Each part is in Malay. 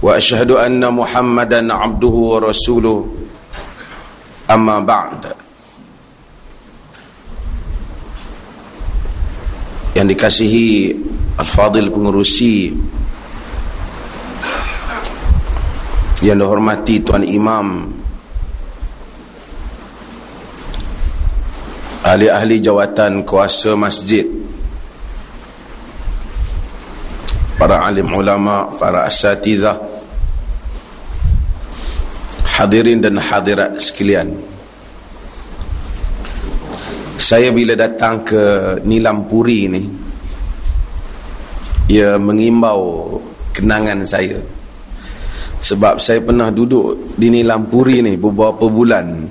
wa ashhadu anna Muhammadan abduhu wa rasuluh. Amma ba'd. Yang dikasihi Al-Fadil Pengerusi, yang dihormati Tuan Imam, ahli-ahli jawatan kuasa masjid, para alim ulama, para asatidzah, hadirin dan hadirat sekalian. Saya bila datang ke Nilampuri ni, ia mengimbau kenangan saya. Sebab saya pernah duduk di Nilampuri ni beberapa bulan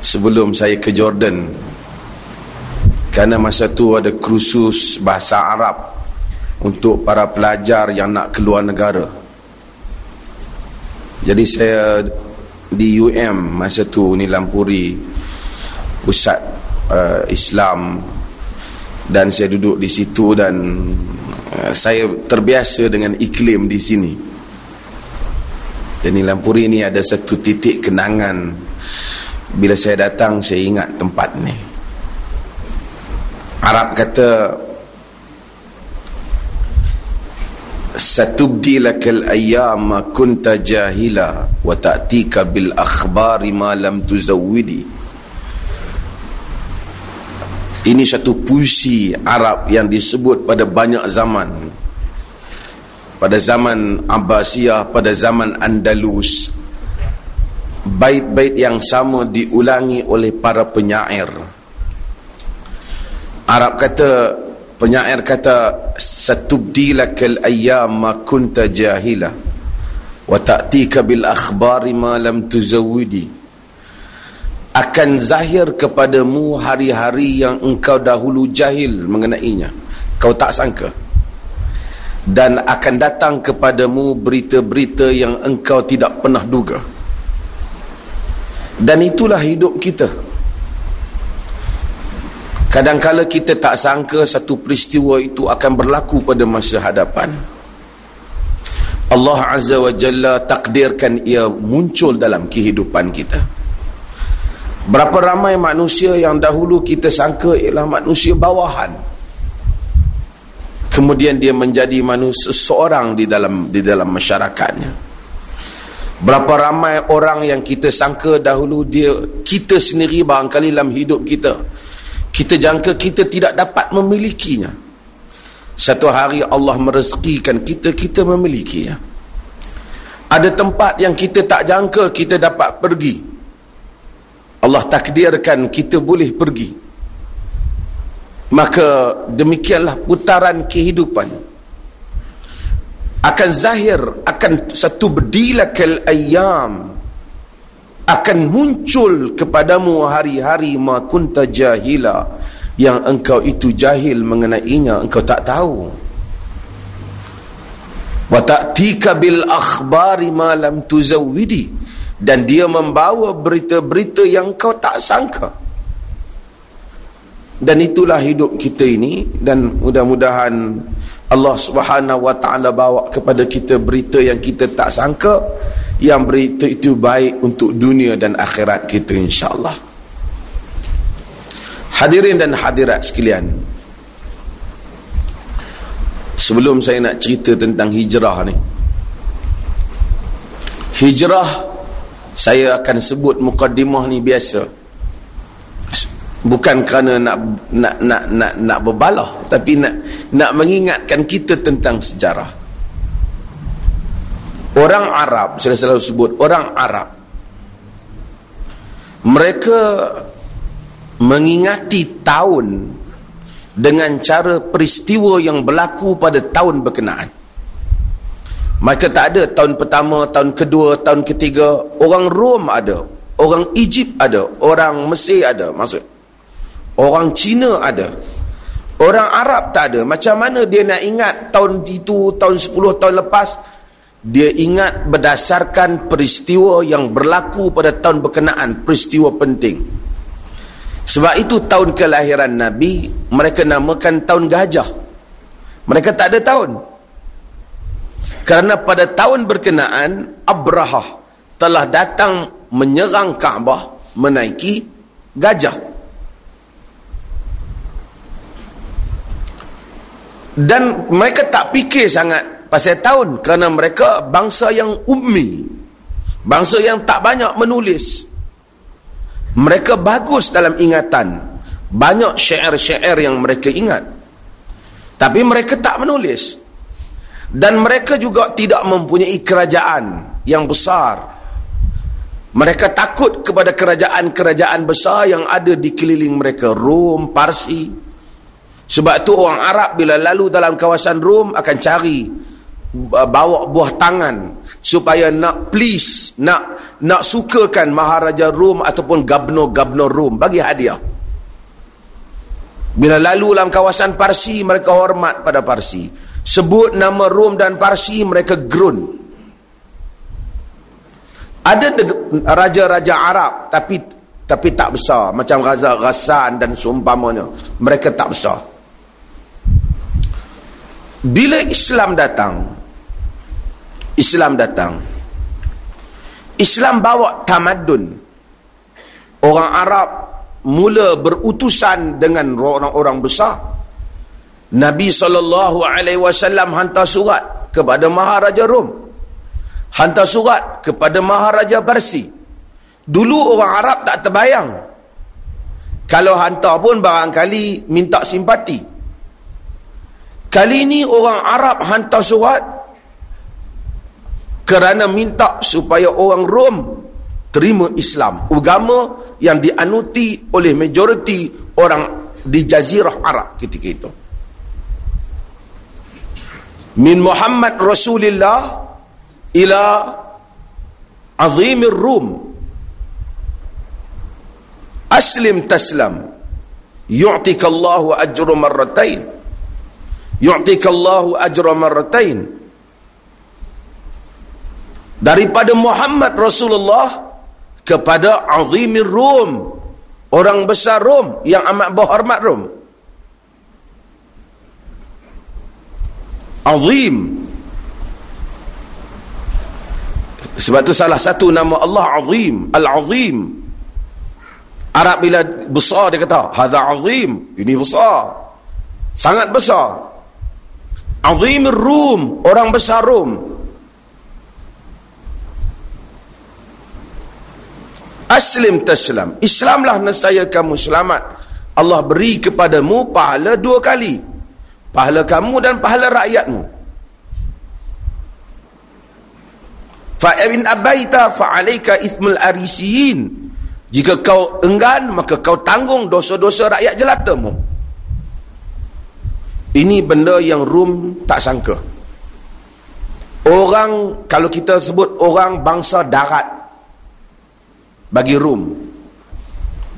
sebelum saya ke Jordan, kerana masa tu ada kursus bahasa Arab untuk para pelajar yang nak keluar negara. Jadi saya di UM masa tu, Nilampuri, pusat Islam, dan saya duduk di situ dan saya terbiasa dengan iklim di sini. Dan Nilampuri ni ada satu titik kenangan, bila saya datang saya ingat tempat ni. Arab kata satubdilakal ayyama kunta jahila wa ta'tika bil akhbari ma lam tuzawwidi. Ini satu puisi Arab yang disebut pada banyak zaman, pada zaman Abbasiyah, pada zaman Andalus. Bait-bait yang sama diulangi oleh para penyair Arab. Kata penyair, kata satubdilakal ayyama kunta jahila wa ta'tika bil akhbari ma lam tuzawwidi. Akan zahir kepadamu hari-hari yang engkau dahulu jahil mengenainya, kau tak sangka, dan akan datang kepadamu berita-berita yang engkau tidak pernah duga. Dan itulah hidup kita. Kadangkala kita tak sangka satu peristiwa itu akan berlaku pada masa hadapan. Allah Azza wa Jalla takdirkan ia muncul dalam kehidupan kita. Berapa ramai manusia yang dahulu kita sangka ialah manusia bawahan, kemudian dia menjadi manusia seorang di dalam masyarakatnya. Berapa ramai orang yang kita sangka dahulu kita sendiri barangkali dalam hidup kita, kita jangka kita tidak dapat memilikinya. Satu hari Allah merezekikan kita, kita memilikinya. Ada tempat yang kita tak jangka kita dapat pergi, Allah takdirkan kita boleh pergi. Maka demikianlah putaran kehidupan. Akan zahir, akan satu bedilakal ayyam, akan muncul kepadamu hari-hari ma kunta jahila, yang engkau itu jahil mengenainya, engkau tak tahu. Wa ta'tika bil akhbari ma lam tuzawwidi, dan dia membawa berita-berita yang kau tak sangka. Dan itulah hidup kita ini, dan mudah-mudahan Allah Subhanahu wa taala bawa kepada kita berita yang kita tak sangka, yang berita itu baik untuk dunia dan akhirat kita, insya-Allah. Hadirin dan hadirat sekalian, sebelum saya nak cerita tentang hijrah ni, hijrah saya akan sebut mukadimah ni biasa, bukan kerana nak berbalah, tapi nak mengingatkan kita tentang sejarah. Orang Arab, saya selalu sebut, orang Arab, mereka mengingati tahun dengan cara peristiwa yang berlaku pada tahun berkenaan. Maka tak ada tahun pertama, tahun kedua, tahun ketiga. Orang Rom ada, orang Egypt ada, orang Mesir ada, maksud orang Cina ada, orang Arab tak ada. Macam mana dia nak ingat tahun itu, tahun 10 tahun lepas? Dia ingat berdasarkan peristiwa yang berlaku pada tahun berkenaan, peristiwa penting. Sebab itu tahun kelahiran Nabi mereka namakan tahun gajah. Mereka tak ada tahun. Kerana pada tahun berkenaan Abrahah telah datang menyerang Kaabah menaiki gajah. Dan mereka tak fikir sangat pasal tahun, kerana mereka bangsa yang ummi, bangsa yang tak banyak menulis. Mereka bagus dalam ingatan, banyak syair-syair yang mereka ingat, tapi mereka tak menulis. Dan mereka juga tidak mempunyai kerajaan yang besar. Mereka takut kepada kerajaan-kerajaan besar yang ada di keliling mereka, Rom, Parsi. Sebab tu orang Arab bila lalu dalam kawasan Rom akan cari bawa buah tangan supaya nak please, nak sukakan Maharaja Rom ataupun gubernur-gubernur Rom, bagi hadiah. Bila lalu dalam kawasan Parsi, mereka hormat pada Parsi. Sebut nama Rom dan Parsi, mereka gerun. Ada raja-raja Arab tapi tak besar, macam Ghassan dan seumpamanya. Mereka tak besar. Bila Islam datang, Islam bawa tamadun. Orang Arab mula berutusan dengan orang-orang besar. Nabi SAW hantar surat kepada Maharaja Rom, hantar surat kepada Maharaja Parsi. Dulu orang Arab tak terbayang, kalau hantar pun barangkali minta simpati. Kali ini orang Arab hantar surat kerana minta supaya orang Rom terima Islam, agama yang dianuti oleh majoriti orang di Jazirah Arab ketika itu. Min Muhammad Rasulillah ila azimir Rum, aslim taslam yu'tikallahu ajra marratain, yu'tikallahu ajra marratain. Daripada Muhammad Rasulullah kepada azimir Rum, orang besar Rum yang amat berhormat Rum. Azim, sebab tu salah satu nama Allah Azim, Al-Azim. Arab bila besar dia kata hadza azim, ini besar, sangat besar. Azim Rum, orang besar Rum. Aslim taslam, Islamlah nescaya kamu selamat. Allah beri kepadamu pahala dua kali, pahala kamu dan pahala rakyatmu. Fa in abaita fa alayka ithmul arisiyin, jika kau enggan maka kau tanggung dosa-dosa rakyat jelatamu. Ini benda yang Rom tak sangka. Orang, kalau kita sebut orang bangsa darat, bagi Rom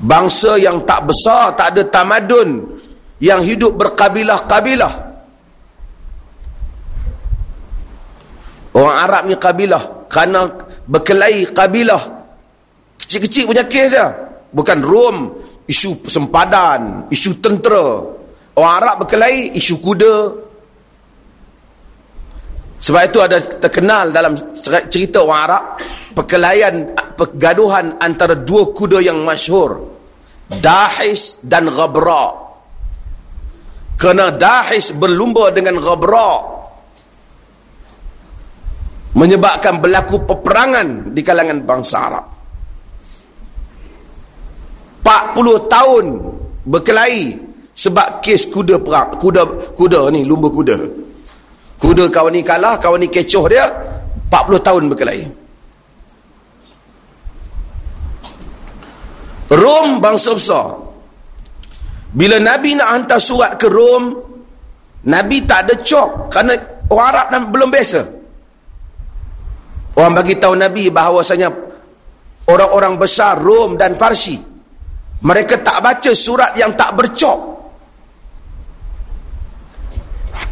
bangsa yang tak besar, tak ada tamadun, yang hidup berkabilah-kabilah. Orang Arab ni kabilah kerana berkelahi kabilah. Kecil-kecil punya kes dia. Bukan Rom isu sempadan, isu tentera. Orang Arab berkelahi isu kuda. Sebab itu ada terkenal dalam cerita orang Arab perkelahian, pergaduhan antara dua kuda yang masyhur, Dahis dan Ghabra. Kerana Dahis berlumba dengan Ghabra, menyebabkan berlaku peperangan di kalangan bangsa Arab. 40 tahun berkelahi sebab kes kuda perang. Kuda ni lumba kuda. Kuda kawan ni kalah, kawan ni kecoh dia, 40 tahun berkelahi. Rom bangsa besar. Bila Nabi nak hantar surat ke Rom, Nabi tak ada cop kerana orang Arab belum biasa. Orang bagi tahu Nabi bahawasanya orang-orang besar Rom dan Parsi, mereka tak baca surat yang tak bercop.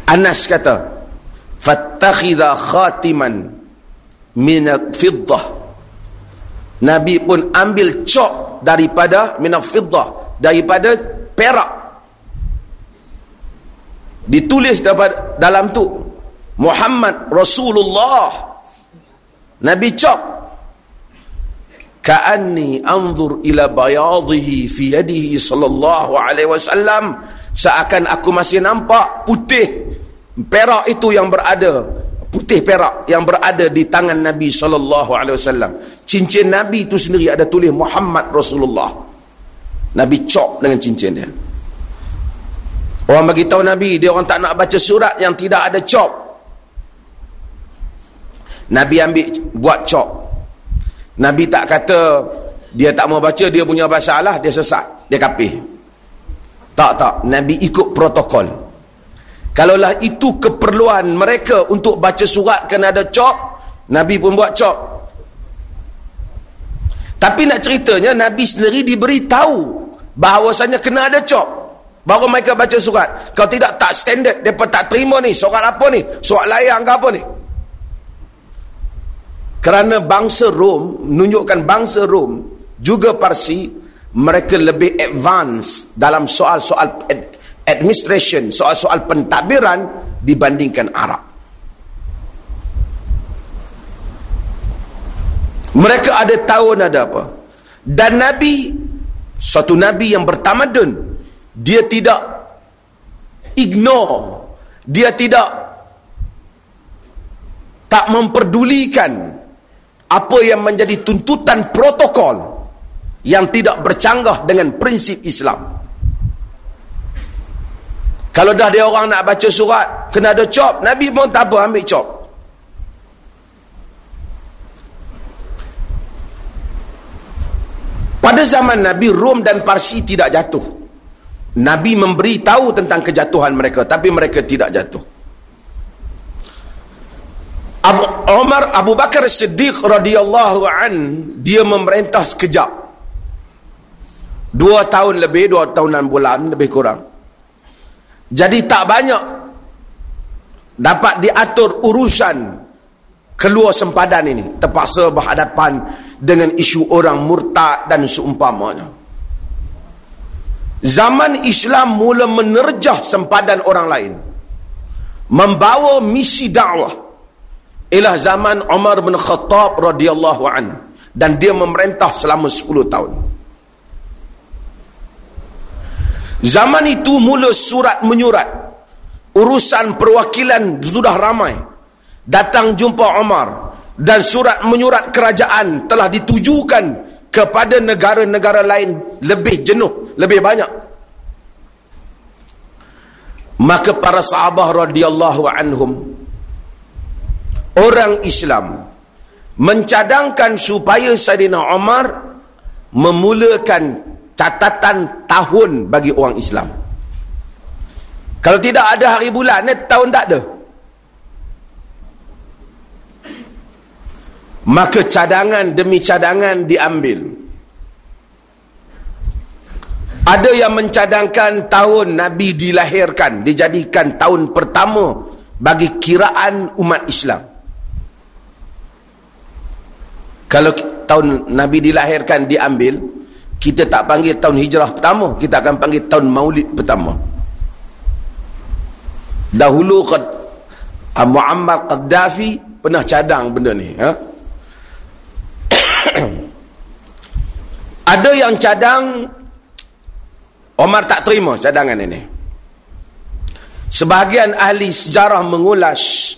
Anas kata, fattakhidha khatiman minat fiddah. Nabi pun ambil cop daripada minat fiddah, daripada perak. Ditulis daripada dalam tu Muhammad Rasulullah. Nabi cop, ka'anni anzur ila bayadhihi fi yadihi sallallahu alaihi wasallam, seakan aku masih nampak putih perak itu yang berada, putih perak yang berada di tangan Nabi sallallahu alaihi wasallam. Cincin Nabi itu sendiri ada tulis Muhammad Rasulullah. Nabi cop dengan cincin dia. Orang bagi tahu Nabi, dia orang tak nak baca surat yang tidak ada cop. Nabi ambil buat cop. Nabi tak kata dia tak mau baca, dia punya bahasa lah, dia sesat, dia kafir. Tak. Nabi ikut protokol. Kalaulah itu keperluan mereka untuk baca surat kena ada cop, Nabi pun buat cop. Tapi nak ceritanya, Nabi sendiri diberitahu bahawasanya kena ada cop, baru mereka baca surat. Kalau tidak, tak standard. Mereka tak terima ni, surat apa ni? Surat layang ke apa ni? Kerana bangsa Rom, menunjukkan bangsa Rom juga Parsi, mereka lebih advance dalam soal-soal administration, soal-soal pentadbiran dibandingkan Arab. Mereka ada tahun ada apa. Dan Nabi, suatu Nabi yang bertamadun, dia tidak ignore, dia tak memperdulikan apa yang menjadi tuntutan protokol yang tidak bercanggah dengan prinsip Islam. Kalau dah dia orang nak baca surat kena ada cop, Nabi pun tak apa, ambil cop. Pada zaman Nabi, Rom dan Parsi tidak jatuh. Nabi memberitahu tentang kejatuhan mereka, tapi mereka tidak jatuh. Abu Bakar Siddiq radhiyallahu an, dia memerintah sekejap 2 tahun lebih 2 tahun 6 bulan lebih kurang. Jadi tak banyak dapat diatur urusan keluar sempadan ini, terpaksa berhadapan dengan isu orang murtad dan seumpamanya. Zaman Islam mula menerjah sempadan orang lain, membawa misi dakwah. Ialah zaman Umar bin Khattab radhiyallahu anhu, dan dia memerintah selama 10 tahun. Zaman itu mula surat menyurat, urusan perwakilan sudah ramai datang jumpa Umar, dan surat menyurat kerajaan telah ditujukan kepada negara-negara lain lebih jenuh, lebih banyak. Maka para sahabah radhiyallahu anhum, orang Islam mencadangkan supaya Saidina Umar memulakan catatan tahun bagi orang Islam. Kalau tidak ada hari bulan, tahun tak ada. Maka cadangan demi cadangan diambil. Ada yang mencadangkan tahun Nabi dilahirkan, dijadikan tahun pertama bagi kiraan umat Islam. Kalau tahun Nabi dilahirkan diambil, kita tak panggil tahun hijrah pertama, kita akan panggil tahun maulid pertama. Dahulu Muammar Qaddafi pernah cadang benda ni. Ada yang cadang, Omar tak terima cadangan ini. Sebahagian ahli sejarah mengulas,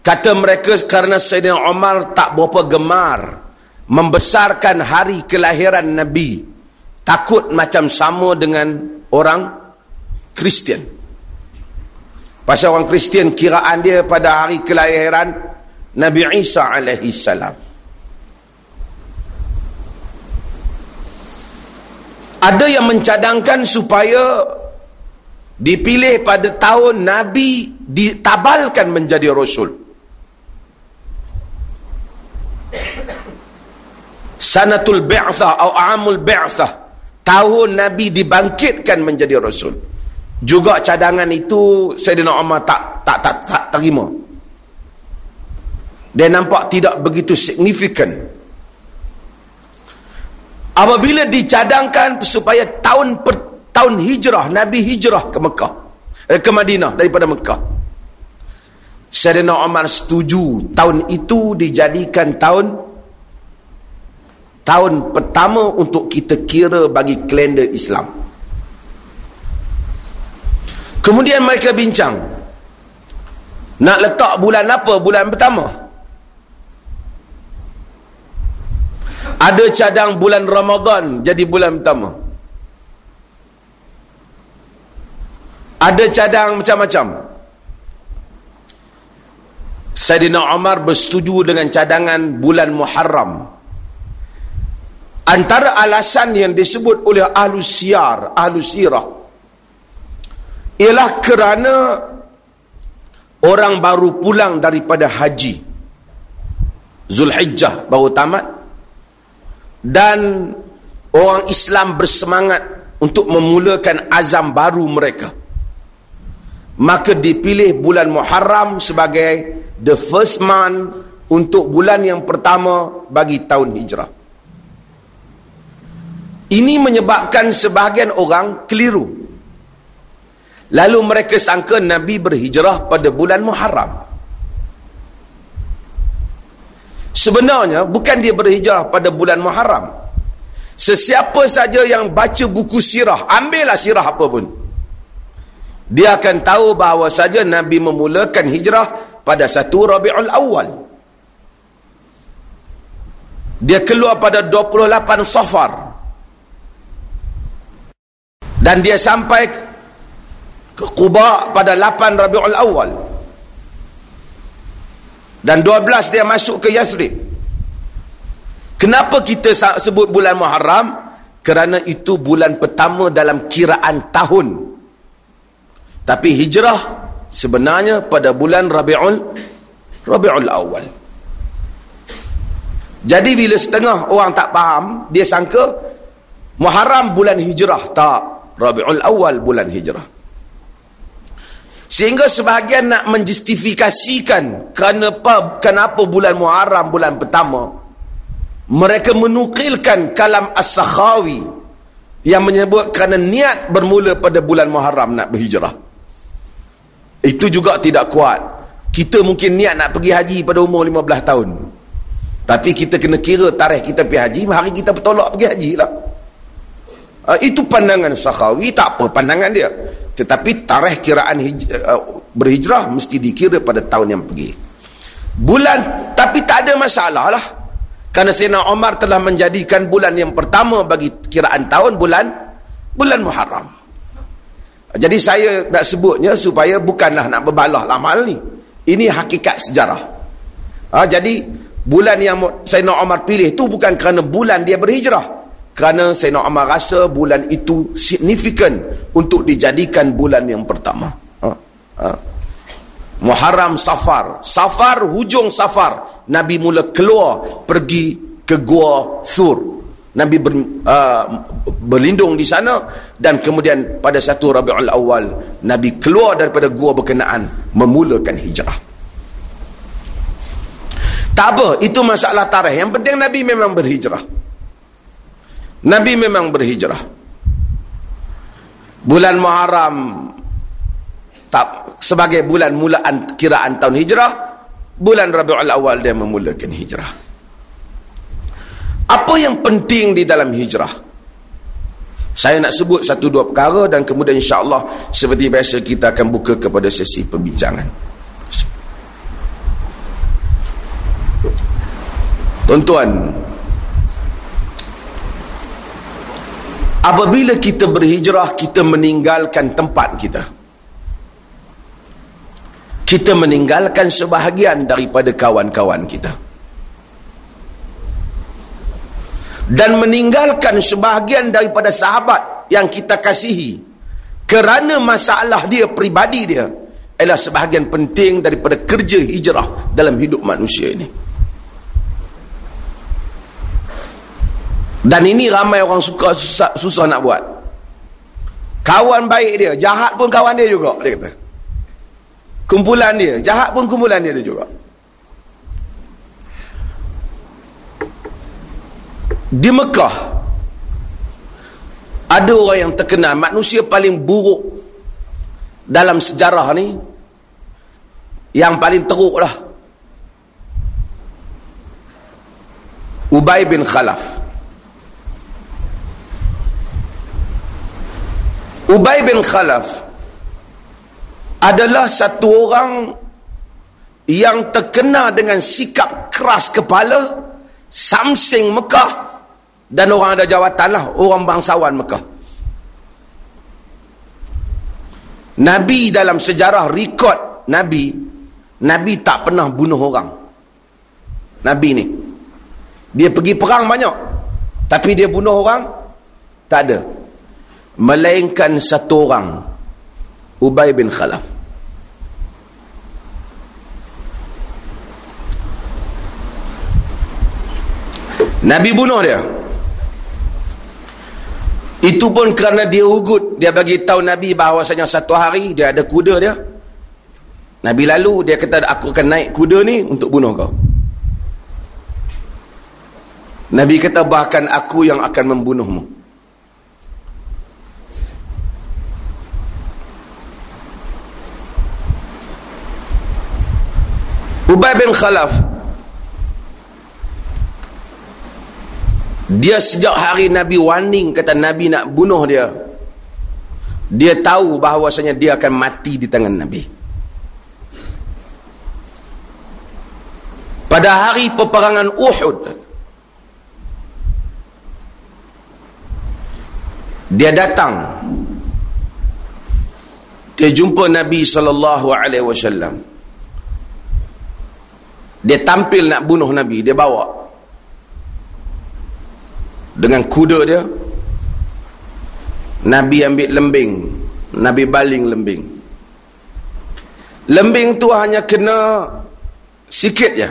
kata mereka kerana Saidina Umar tak berapa gemar membesarkan hari kelahiran Nabi, takut macam sama dengan orang Kristian. Pasal orang Kristian kiraan dia pada hari kelahiran Nabi Isa alaihi salam. Ada yang mencadangkan supaya dipilih pada tahun Nabi ditabalkan menjadi Rasul. sanatul bi'tsah atau amul bi'tsah, tahun Nabi dibangkitkan menjadi Rasul. Juga cadangan itu Sayyidina Umar tak terima. Dia nampak tidak begitu signifikan. Apabila dicadangkan supaya tahun hijrah, Nabi hijrah ke Mekah, ke Madinah daripada Mekah, Sayyidina Umar setuju tahun itu dijadikan tahun pertama untuk kita kira bagi kalender Islam. Kemudian mereka bincang nak letak bulan apa bulan pertama. Ada cadang bulan Ramadan jadi bulan pertama. Ada cadang macam-macam. Saidina Umar bersetuju dengan cadangan bulan Muharram. Antara alasan yang disebut oleh ahlu sirah ialah kerana orang baru pulang daripada haji, Zulhijjah baru tamat, dan orang Islam bersemangat untuk memulakan azam baru mereka. Maka dipilih bulan Muharram sebagai the first month, untuk bulan yang pertama bagi tahun hijrah. Ini menyebabkan sebahagian orang keliru. Lalu mereka sangka Nabi berhijrah pada bulan Muharram. Sebenarnya bukan dia berhijrah pada bulan Muharram. Sesiapa saja yang baca buku sirah, ambillah sirah apa pun, dia akan tahu bahawa saja Nabi memulakan hijrah pada 1 Rabiul Awal. Dia keluar pada 28 Safar. Dan dia sampai ke Quba pada 8 Rabiul Awal. Dan 12 dia masuk ke Yathrib. Kenapa kita sebut bulan Muharram? Kerana itu bulan pertama dalam kiraan tahun. Tapi hijrah sebenarnya pada bulan Rabiul Awal. Jadi bila setengah orang tak faham, dia sangka Muharram bulan hijrah. Tak. Rabiul Awal bulan hijrah. Sehingga sebahagian nak menjustifikasikan kenapa bulan Muharram bulan pertama, mereka menukilkan kalam As-Sakhawi yang menyebut kerana niat bermula pada bulan Muharram nak berhijrah. Itu juga tidak kuat. Kita mungkin niat nak pergi haji pada umur 15 tahun, tapi kita kena kira tarikh kita pergi haji, hari kita bertolak pergi haji lah. Itu pandangan Sakhawi, tak apa pandangan dia. Tetapi tarikh kiraan berhijrah mesti dikira pada tahun yang pergi. Bulan, tapi tak ada masalah lah. Kerana Sayyidina Umar telah menjadikan bulan yang pertama bagi kiraan tahun bulan Muharram. Jadi saya nak sebutnya supaya bukanlah nak berbalah lamal ni. Ini hakikat sejarah. Jadi bulan yang Sayyidina Umar pilih tu bukan kerana bulan dia berhijrah. Kerana Sayyidina Umar rasa bulan itu signifikan untuk dijadikan bulan yang pertama. Muharram, Safar, hujung Safar Nabi mula keluar pergi ke Gua Sur. Nabi berlindung di sana, dan kemudian pada 1 Rabiul Awal Nabi keluar daripada gua berkenaan memulakan hijrah. Tak apa, itu masalah tarikh. Yang penting Nabi memang berhijrah. Bulan Muharram tak, sebagai bulan mulaan kiraan tahun hijrah, bulan Rabiul Awal dia memulakan hijrah. Apa yang penting di dalam hijrah? Saya nak sebut satu dua perkara, dan kemudian insya-Allah seperti biasa kita akan buka kepada sesi perbincangan. Tuan-tuan, apabila kita berhijrah, kita meninggalkan tempat kita. Kita meninggalkan sebahagian daripada kawan-kawan kita. Dan meninggalkan sebahagian daripada sahabat yang kita kasihi. Kerana masalah dia, peribadi dia, ialah sebahagian penting daripada kerja hijrah dalam hidup manusia ini. Dan ini ramai orang suka susah nak buat. Kawan baik dia, jahat pun kawan dia juga, dia kata. Kumpulan dia, jahat pun kumpulan dia juga. Di Mekah ada orang yang terkenal manusia paling buruk dalam sejarah ni, yang paling teruk lah, Ubay bin Khalaf. Ubay bin Khalaf adalah satu orang yang terkenal dengan sikap keras kepala, samsing Mekah, dan orang ada jawatan lah, orang bangsawan Mekah. Nabi dalam sejarah rekod Nabi tak pernah bunuh orang. Nabi ni dia pergi perang banyak, tapi dia bunuh orang tak ada, melainkan satu orang, Ubay bin Khalaf. Nabi bunuh dia. Itu pun kerana dia ugut. Dia bagi tahu Nabi bahawasanya satu hari dia ada kuda dia. Nabi lalu, dia kata, aku akan naik kuda ni untuk bunuh kau. Nabi kata, bahkan aku yang akan membunuhmu. Ubay bin Khalaf, dia sejak hari Nabi warning, kata Nabi nak bunuh dia, dia tahu bahawasanya dia akan mati di tangan Nabi. Pada hari peperangan Uhud, dia datang, dia jumpa Nabi SAW. Dia tampil nak bunuh Nabi, dia bawa dengan kuda dia. Nabi ambil lembing, Nabi baling lembing. Lembing tu hanya kena sikit je.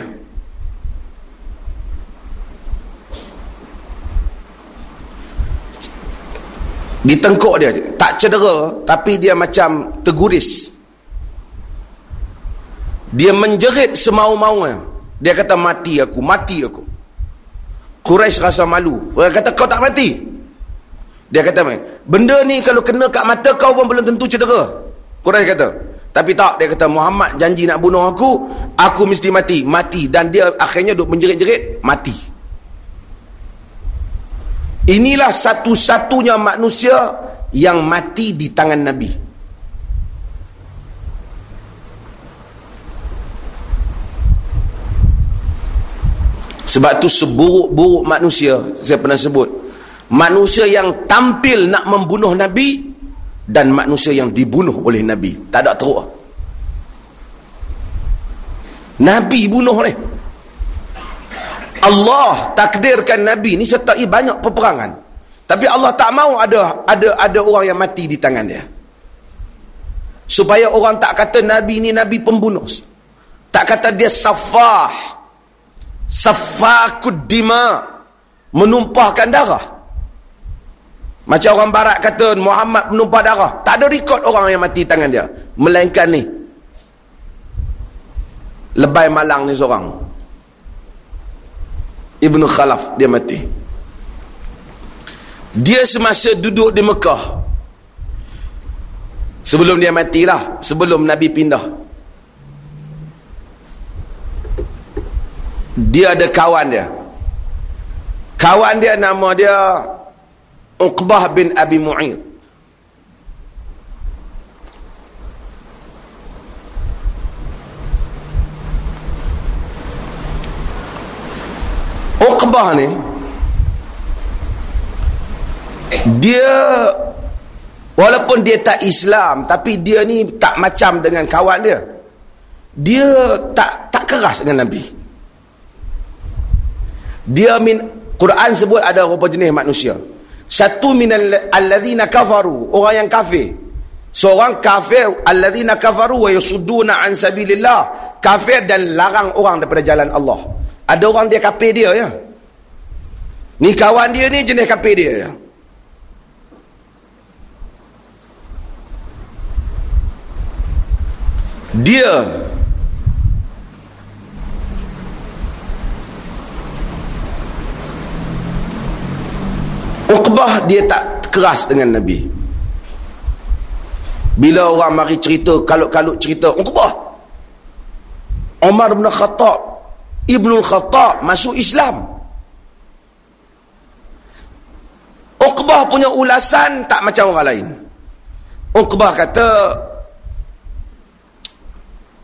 Di tengkuk dia, tak cedera, tapi dia macam terguris. Dia menjerit semau-maunya. Dia kata, mati aku, mati aku. Quraisy rasa malu. Dia kata, kau tak mati. Dia kata, benda ni kalau kena kat mata kau pun belum tentu cedera. Quraisy kata. Tapi tak, dia kata, Muhammad janji nak bunuh aku mesti mati, mati. Dan dia akhirnya duk menjerit-jerit, mati. Inilah satu-satunya manusia yang mati di tangan Nabi. Sebab tu seburuk-buruk manusia, saya pernah sebut, manusia yang tampil nak membunuh Nabi dan manusia yang dibunuh oleh Nabi. Tak ada teruk. Nabi bunuh ni. Allah takdirkan Nabi ni sertai banyak peperangan, tapi Allah tak mau ada orang yang mati di tangan dia, supaya orang tak kata Nabi ni Nabi pembunuh, tak kata dia safakud dima, menumpahkan darah. Macam orang barat kata Muhammad menumpah darah, tak ada rekod orang yang mati tangan dia, melainkan ni Lebay Malang ni seorang, Ibn Khalaf, dia mati. Dia semasa duduk di Mekah, sebelum dia matilah, sebelum Nabi pindah, dia ada kawan dia nama dia Uqbah bin Abi Mu'id. Uqbah ni dia walaupun dia tak Islam, tapi dia ni tak macam dengan kawan dia. Dia tak keras dengan Nabi. Dia Quran sebut ada beberapa jenis manusia. Satu minal alladzina kafaru, orang yang kafir. Seorang kafir, alladzina kafaru wa yasudduna an sabilillah, kafir dan larang orang daripada jalan Allah. Ada orang dia kafir dia ya. Ni kawan dia ni jenis kapir dia. Dia Uqbah dia tak keras dengan Nabi. Bila orang mari cerita, kalut-kalut cerita Uqbah, Umar bin Khattab, Ibnul Khattab masuk Islam, Uqbah punya ulasan tak macam orang lain. Uqbah kata,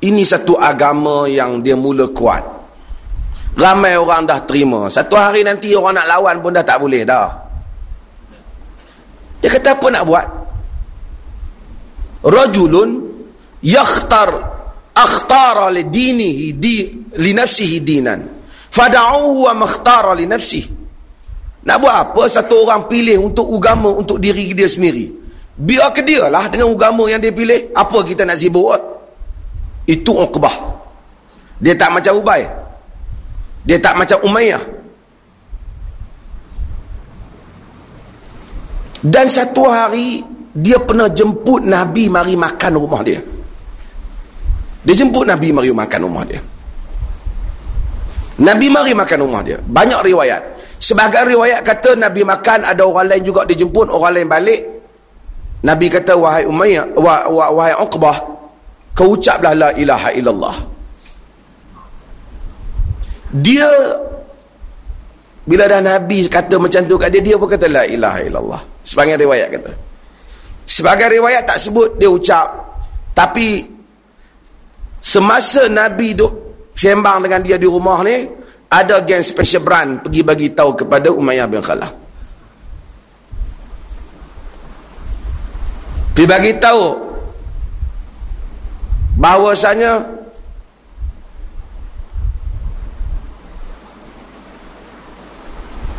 ini satu agama yang dia mula kuat, ramai orang dah terima, satu hari nanti orang nak lawan pun dah tak boleh dah. Dia kata, apa nak buat? Rajulun akhtara li dinihi li nafsihi dinan fada'uhu wa makhtara li nafsihi. Nak buat apa? Satu orang pilih untuk agama untuk diri dia sendiri, biar ke dia lah dengan agama yang dia pilih. Apa kita nak sibuk? Itu Uqbah. Dia tak macam Ubay, dia tak macam Umayyah. Dan satu hari dia pernah jemput Nabi mari makan rumah dia. Dia jemput Nabi mari makan rumah dia. Nabi mari makan rumah dia. Banyak riwayat. Sebahagian riwayat kata Nabi makan, ada orang lain juga dijemput, orang lain balik. Nabi kata, wahai Umayyah, wahai Uqbah, kau ucaplah la ilaha illallah. Dia bila dah Nabi kata macam tu kat dia, dia pun kata la ilaha illallah. Sebahagian riwayat kata. Sebahagian riwayat tak sebut dia ucap, tapi semasa Nabi duk sembang dengan dia di rumah ni, ada geng special brand pergi bagi tahu kepada Umayyah bin Khalaf. Dia bagi tahu bahawasanya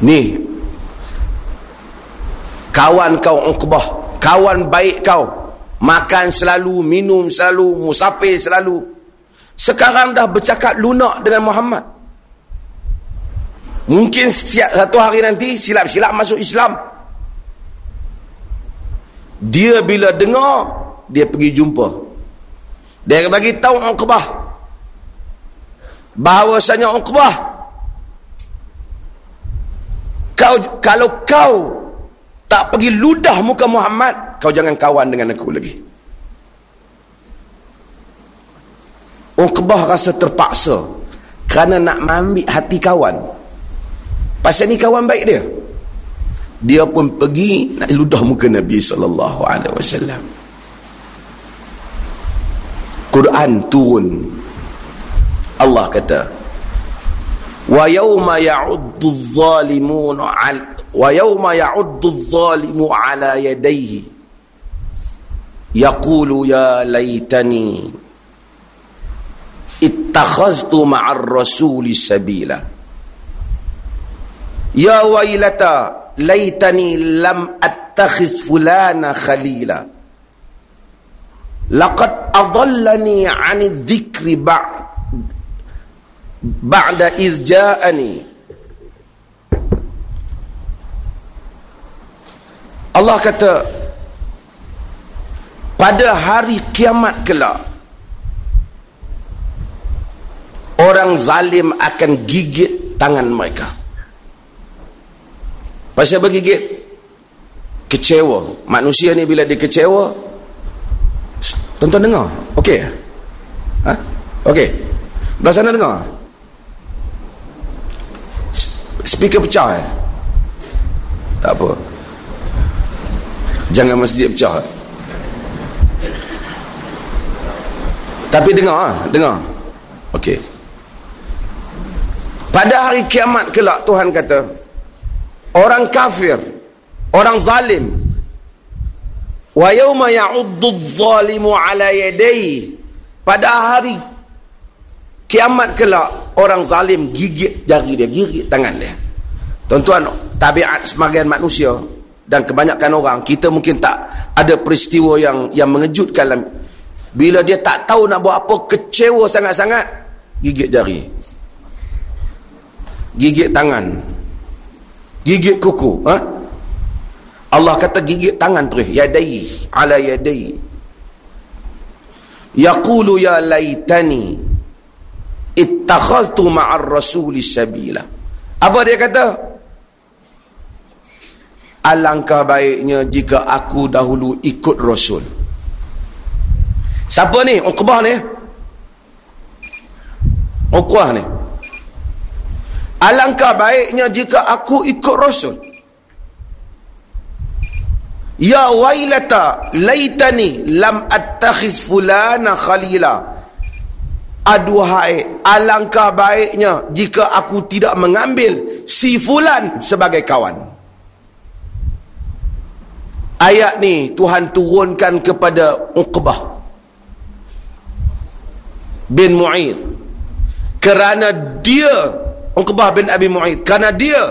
ni kawan kau Uqbah, kawan baik kau, makan selalu, minum selalu, musafir selalu, sekarang dah bercakap lunak dengan Muhammad. Mungkin satu hari nanti silap-silap masuk Islam. Dia bila dengar, dia pergi jumpa, dia bagi tahu Uqbah bahawasanya Uqbah, kau kalau kau tak pergi ludah muka Muhammad, kau jangan kawan dengan aku lagi. Uqbah rasa terpaksa kerana nak ambil hati kawan, pasal ni kawan baik dia. Dia pun pergi nak ludah muka Nabi SAW. Quran turun, Allah kata, wa yawma ya'uddu adh-dhalimun 'ala wa yawma ya'uddu adh-dhalimu 'ala yadayhi yaqulu ya laitani ittakhaztu ma'ar rasuli sabila ya wailata laitani lam attakhiz fulana khalila laqad adallani 'ani dhikri ba'da iz ja'ani. Allah kata pada hari kiamat kelak orang zalim akan gigit tangan mereka. Pasal bergigit kecewa. Manusia ni bila dia kecewa, tuan-tuan dengar okey? Ha? Okey, belah sana dengar speaker pecah eh? Tak apa, jangan masjid pecah eh? Tapi dengar okey. Pada hari kiamat kelak Tuhan kata orang kafir, orang zalim, wa yawma ya'uddu adh-dhalimu 'ala yadayhi, pada hari kiamat kelak orang zalim gigit jari dia, gigit tangan dia. Tuan-tuan, tabiat sebagian manusia dan kebanyakan orang, kita mungkin tak ada peristiwa yang mengejutkan. Bila dia tak tahu nak buat apa, kecewa sangat-sangat, gigit jari, gigit tangan. Gigit kuku. Ha? Allah kata gigit tangan terus. Yadai ala yadai. Yaqulu ya laitani ittakhaztu ma'ar rasuli sabila. Apa dia kata? Alangkah baiknya jika aku dahulu ikut Rasul. Siapa ni? Uqbah ni? Uqbah ni? Alangkah baiknya jika aku ikut Rasul. Ya wailata laitani lam attakhiz fulana khalila. Aduhai, alangkah baiknya jika aku tidak mengambil si fulan sebagai kawan. Ayat ni Tuhan turunkan kepada Uqbah bin Mu'idh kerana dia, Uqbah bin Abi Mu'idh, kerana dia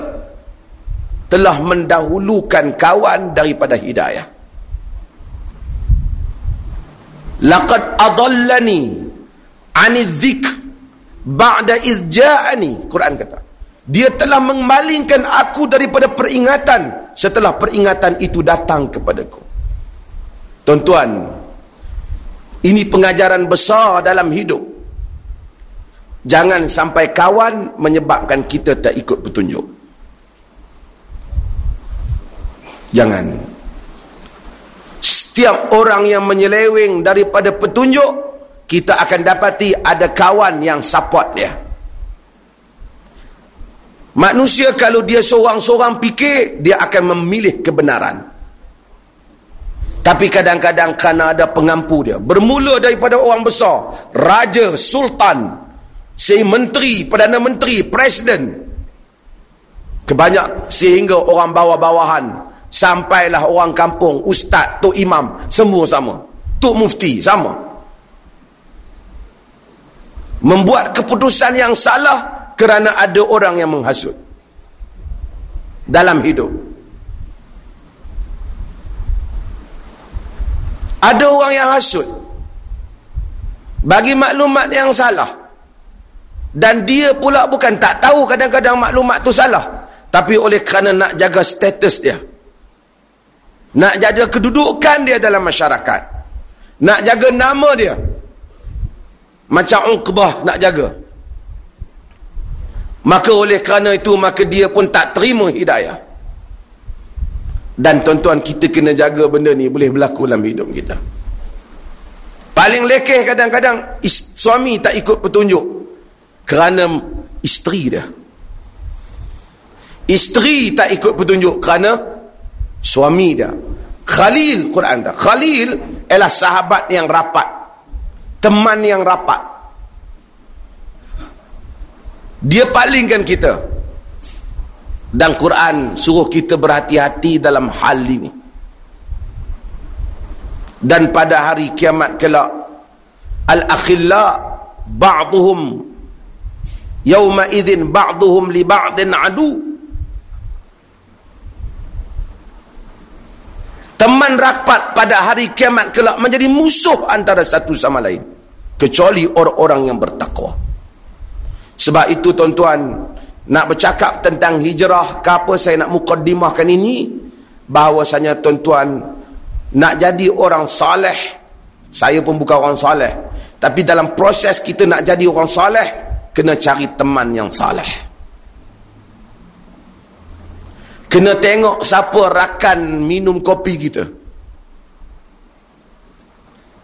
telah mendahulukan kawan daripada hidayah. Laqad adallani anizzik ba'da izja'ani. Quran kata dia telah mengalingkan aku daripada peringatan setelah peringatan itu datang kepadaku. Tuan-tuan, ini pengajaran besar dalam hidup. Jangan sampai kawan menyebabkan kita tak ikut petunjuk. Jangan. Setiap orang yang menyeleweng daripada petunjuk, kita akan dapati ada kawan yang support dia. Manusia kalau dia seorang-seorang fikir, dia akan memilih kebenaran. Tapi kadang-kadang kerana ada pengampu dia. Bermula daripada orang besar, raja, sultan, si menteri, perdana menteri, presiden, kebanyak sehingga orang bawah-bawahan, sampailah orang kampung, ustaz, tok imam, semua sama, tok mufti sama, membuat keputusan yang salah kerana ada orang yang menghasut dalam hidup. Ada orang yang hasut bagi maklumat yang salah, dan dia pula bukan tak tahu kadang-kadang maklumat tu salah, tapi oleh kerana nak jaga status dia, nak jaga kedudukan dia dalam masyarakat, nak jaga nama dia, macam Uqbah nak jaga. Maka oleh kerana itu, maka dia pun tak terima hidayah. Dan tuan-tuan, kita kena jaga benda ni boleh berlaku dalam hidup kita. Paling lekeh kadang-kadang suami tak ikut petunjuk kerana isteri dia. Isteri tak ikut petunjuk kerana suami dia. Khalil, Quran kata, Khalil ialah sahabat yang rapat, teman yang rapat. Dia palingkan kita. Dan Quran suruh kita berhati-hati dalam hal ini. Dan pada hari kiamat kelak, al-akhilla ba'duhum yawma idzin ba'duhum li ba'din adu. Teman rapat pada hari kiamat kelak menjadi musuh antara satu sama lain, kecuali orang-orang yang bertakwa. Sebab itu tuan-tuan, nak bercakap tentang hijrah ke apa, saya nak mukaddimahkan ini bahawasanya tuan-tuan nak jadi orang soleh. Saya pun bukan orang soleh, tapi dalam proses kita nak jadi orang soleh, kena cari teman yang soleh. Kena tengok siapa rakan minum kopi kita.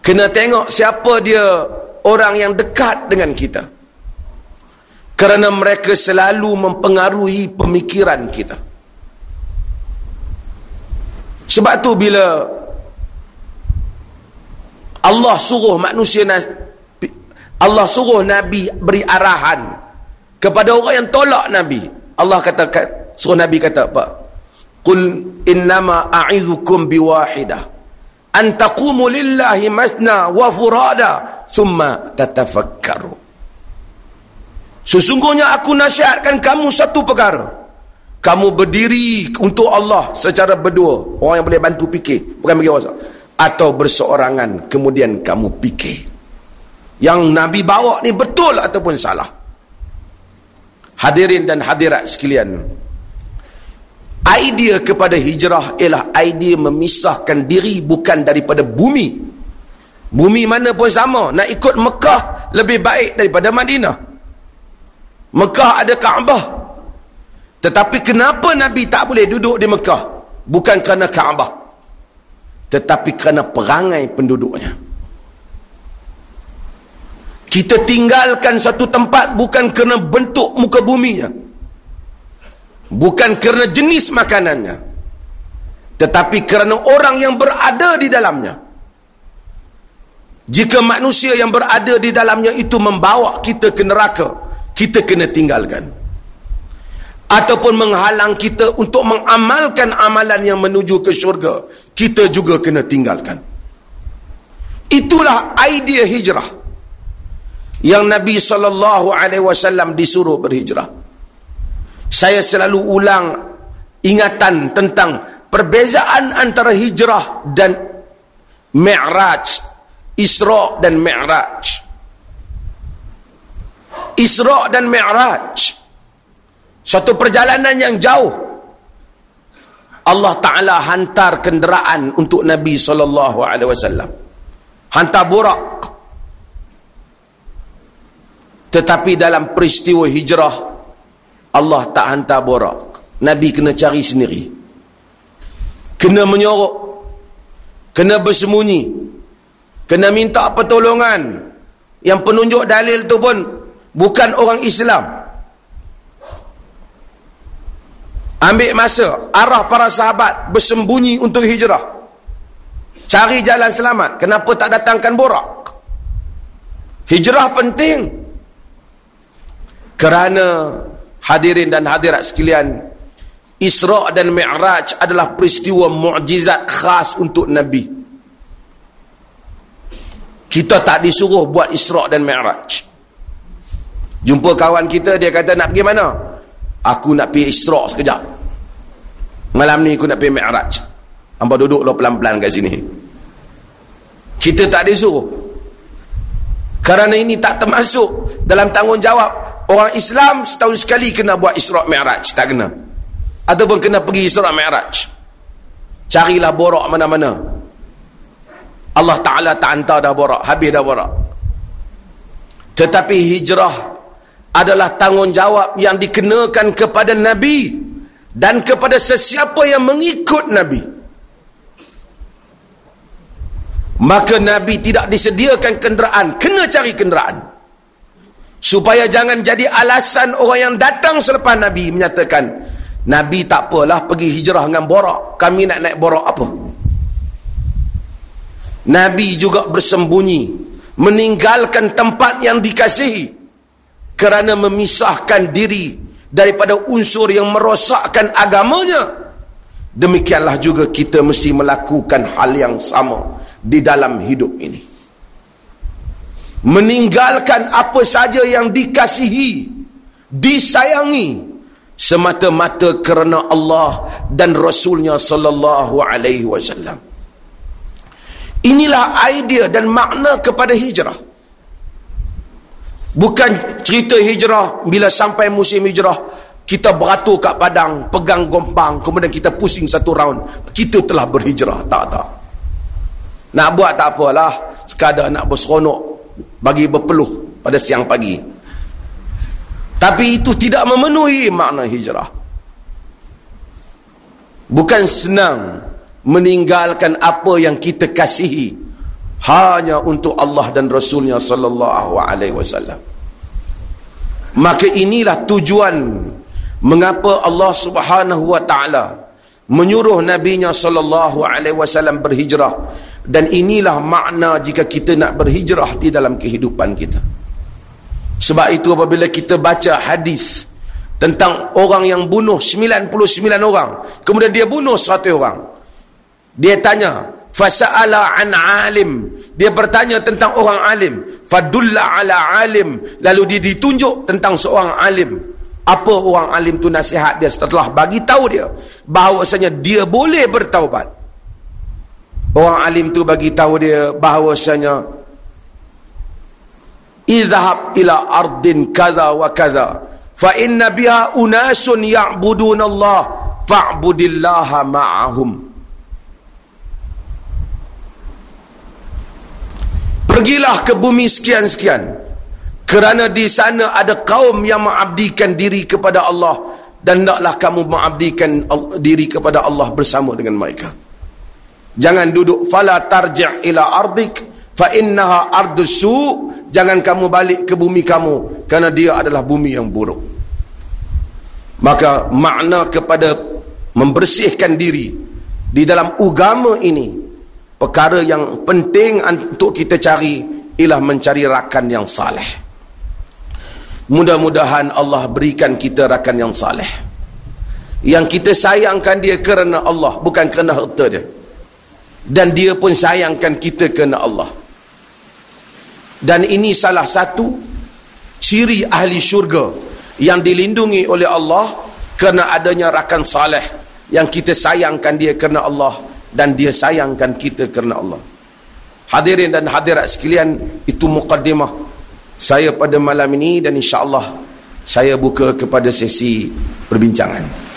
Kena tengok siapa dia orang yang dekat dengan kita, kerana mereka selalu mempengaruhi pemikiran kita. Sebab tu bila Allah suruh manusia, Allah suruh Nabi beri arahan kepada orang yang tolak Nabi, Allah kata, suruh Nabi kata apa? Qul innama a'idzukum biwahidah an taqumu lillahi masna wa furada thumma tatafakkaru. Sesungguhnya aku nasihatkan kamu satu perkara. Kamu berdiri untuk Allah secara berdua. Orang yang boleh bantu fikir, bukan bagi WhatsApp. Atau berseorangan, kemudian kamu fikir. Yang Nabi bawa ni betul ataupun salah. Hadirin dan hadirat sekalian, Idea kepada hijrah ialah idea memisahkan diri bukan daripada bumi. Bumi mana pun sama, nak ikut Mekah lebih baik daripada Madinah. Mekah ada Kaabah, tetapi kenapa Nabi tak boleh duduk di Mekah? Bukan kerana Kaabah, tetapi kerana perangai penduduknya. Kita tinggalkan satu tempat bukan kerana bentuk muka buminya, bukan kerana jenis makanannya, tetapi kerana orang yang berada di dalamnya. Jika manusia yang berada di dalamnya itu membawa kita ke neraka, kita kena tinggalkan. Ataupun menghalang kita untuk mengamalkan amalan yang menuju ke syurga, kita juga kena tinggalkan. Itulah idea hijrah yang Nabi SAW disuruh berhijrah. Saya selalu ulang ingatan tentang perbezaan antara hijrah dan mi'raj, Isra' dan Mi'raj. Isra' dan Mi'raj satu perjalanan yang jauh. Allah Ta'ala hantar kenderaan untuk Nabi SAW, hantar burak. Tetapi dalam peristiwa hijrah, Allah tak hantar burak, Nabi kena cari sendiri, kena menyorok, kena bersembunyi, kena minta pertolongan yang penunjuk dalil tu pun bukan orang Islam. Ambil masa, arah para sahabat bersembunyi untuk hijrah, cari jalan selamat. Kenapa tak datangkan borak? Hijrah penting kerana, hadirin dan hadirat sekalian, Isra' dan Mi'raj adalah peristiwa mukjizat khas untuk Nabi. Kita tak disuruh buat Isra' dan Mi'raj. Jumpa kawan kita, dia kata, nak pergi mana? Aku nak pergi Isra' sekejap, malam ni aku nak pergi Mi'raj. Hangpa duduk lo pelan-pelan kat sini. Kita tak disuruh, kerana ini tak termasuk dalam tanggungjawab orang Islam. Setahun sekali kena buat Isra' Mi'raj, tak kena. Ataupun kena pergi Isra' Mi'raj. Carilah borak mana-mana, Allah Ta'ala tak hantar dah borak, habis dah borak. Tetapi hijrah adalah tanggungjawab yang dikenakan kepada Nabi dan kepada sesiapa yang mengikut Nabi. Maka Nabi tidak disediakan kenderaan, kena cari kenderaan, supaya jangan jadi alasan orang yang datang selepas Nabi menyatakan, Nabi tak apalah pergi hijrah dengan borak, kami nak naik borak apa? Nabi juga bersembunyi, meninggalkan tempat yang dikasihi kerana memisahkan diri daripada unsur yang merosakkan agamanya. Demikianlah juga kita mesti melakukan hal yang sama di dalam hidup ini, meninggalkan apa saja yang dikasihi, disayangi, semata-mata kerana Allah dan Rasulnya sallallahu alaihi wasallam. Inilah idea dan makna kepada hijrah. Bukan cerita hijrah bila sampai musim hijrah kita beratur kat padang, pegang gompang, kemudian kita pusing satu round, kita telah berhijrah. Tak nak buat tak apalah, sekadar nak berseronok bagi berpeluh pada siang pagi. Tapi itu tidak memenuhi makna hijrah. Bukan senang meninggalkan apa yang kita kasihi hanya untuk Allah dan Rasulnya sallallahu alaihi wasallam. Maka inilah tujuan mengapa Allah Subhanahu wa taala menyuruh nabinya sallallahu alaihi wasallam berhijrah, dan inilah makna jika kita nak berhijrah di dalam kehidupan kita. Sebab itu apabila kita baca hadis tentang orang yang bunuh 99 orang, kemudian dia bunuh 100 orang, dia tanya, fasa'ala an alim, dia bertanya tentang orang alim, fadulla ala alim, lalu dia ditunjuk tentang seorang alim. Apa orang alim tu nasihat dia setelah bagi tahu dia bahawasanya dia boleh bertaubat. Orang alim tu bagi tahu dia bahawasanya idhhab ila ardin kaza wa kaza fa inna biha unasun ya'budun Allah fa'budillaha ma'ahum. Pergilah ke bumi sekian-sekian, kerana di sana ada kaum yang mengabdikan diri kepada Allah, dan hendaklah kamu mengabdikan diri kepada Allah bersama dengan mereka. Jangan duduk fala tarji' ila ardik fa innaha ardus su'. Jangan kamu balik ke bumi kamu, kerana dia adalah bumi yang buruk. Maka makna kepada membersihkan diri di dalam agama ini, perkara yang penting untuk kita cari ialah mencari rakan yang saleh. Mudah-mudahan Allah berikan kita rakan yang saleh, yang kita sayangkan dia kerana Allah, bukan kerana harta dia, dan dia pun sayangkan kita kerana Allah. Dan ini salah satu ciri ahli syurga yang dilindungi oleh Allah, kerana adanya rakan saleh yang kita sayangkan dia kerana Allah dan dia sayangkan kita kerana Allah. Hadirin dan hadirat sekalian, itu mukadimah saya pada malam ini, dan insya Allah saya buka kepada sesi perbincangan.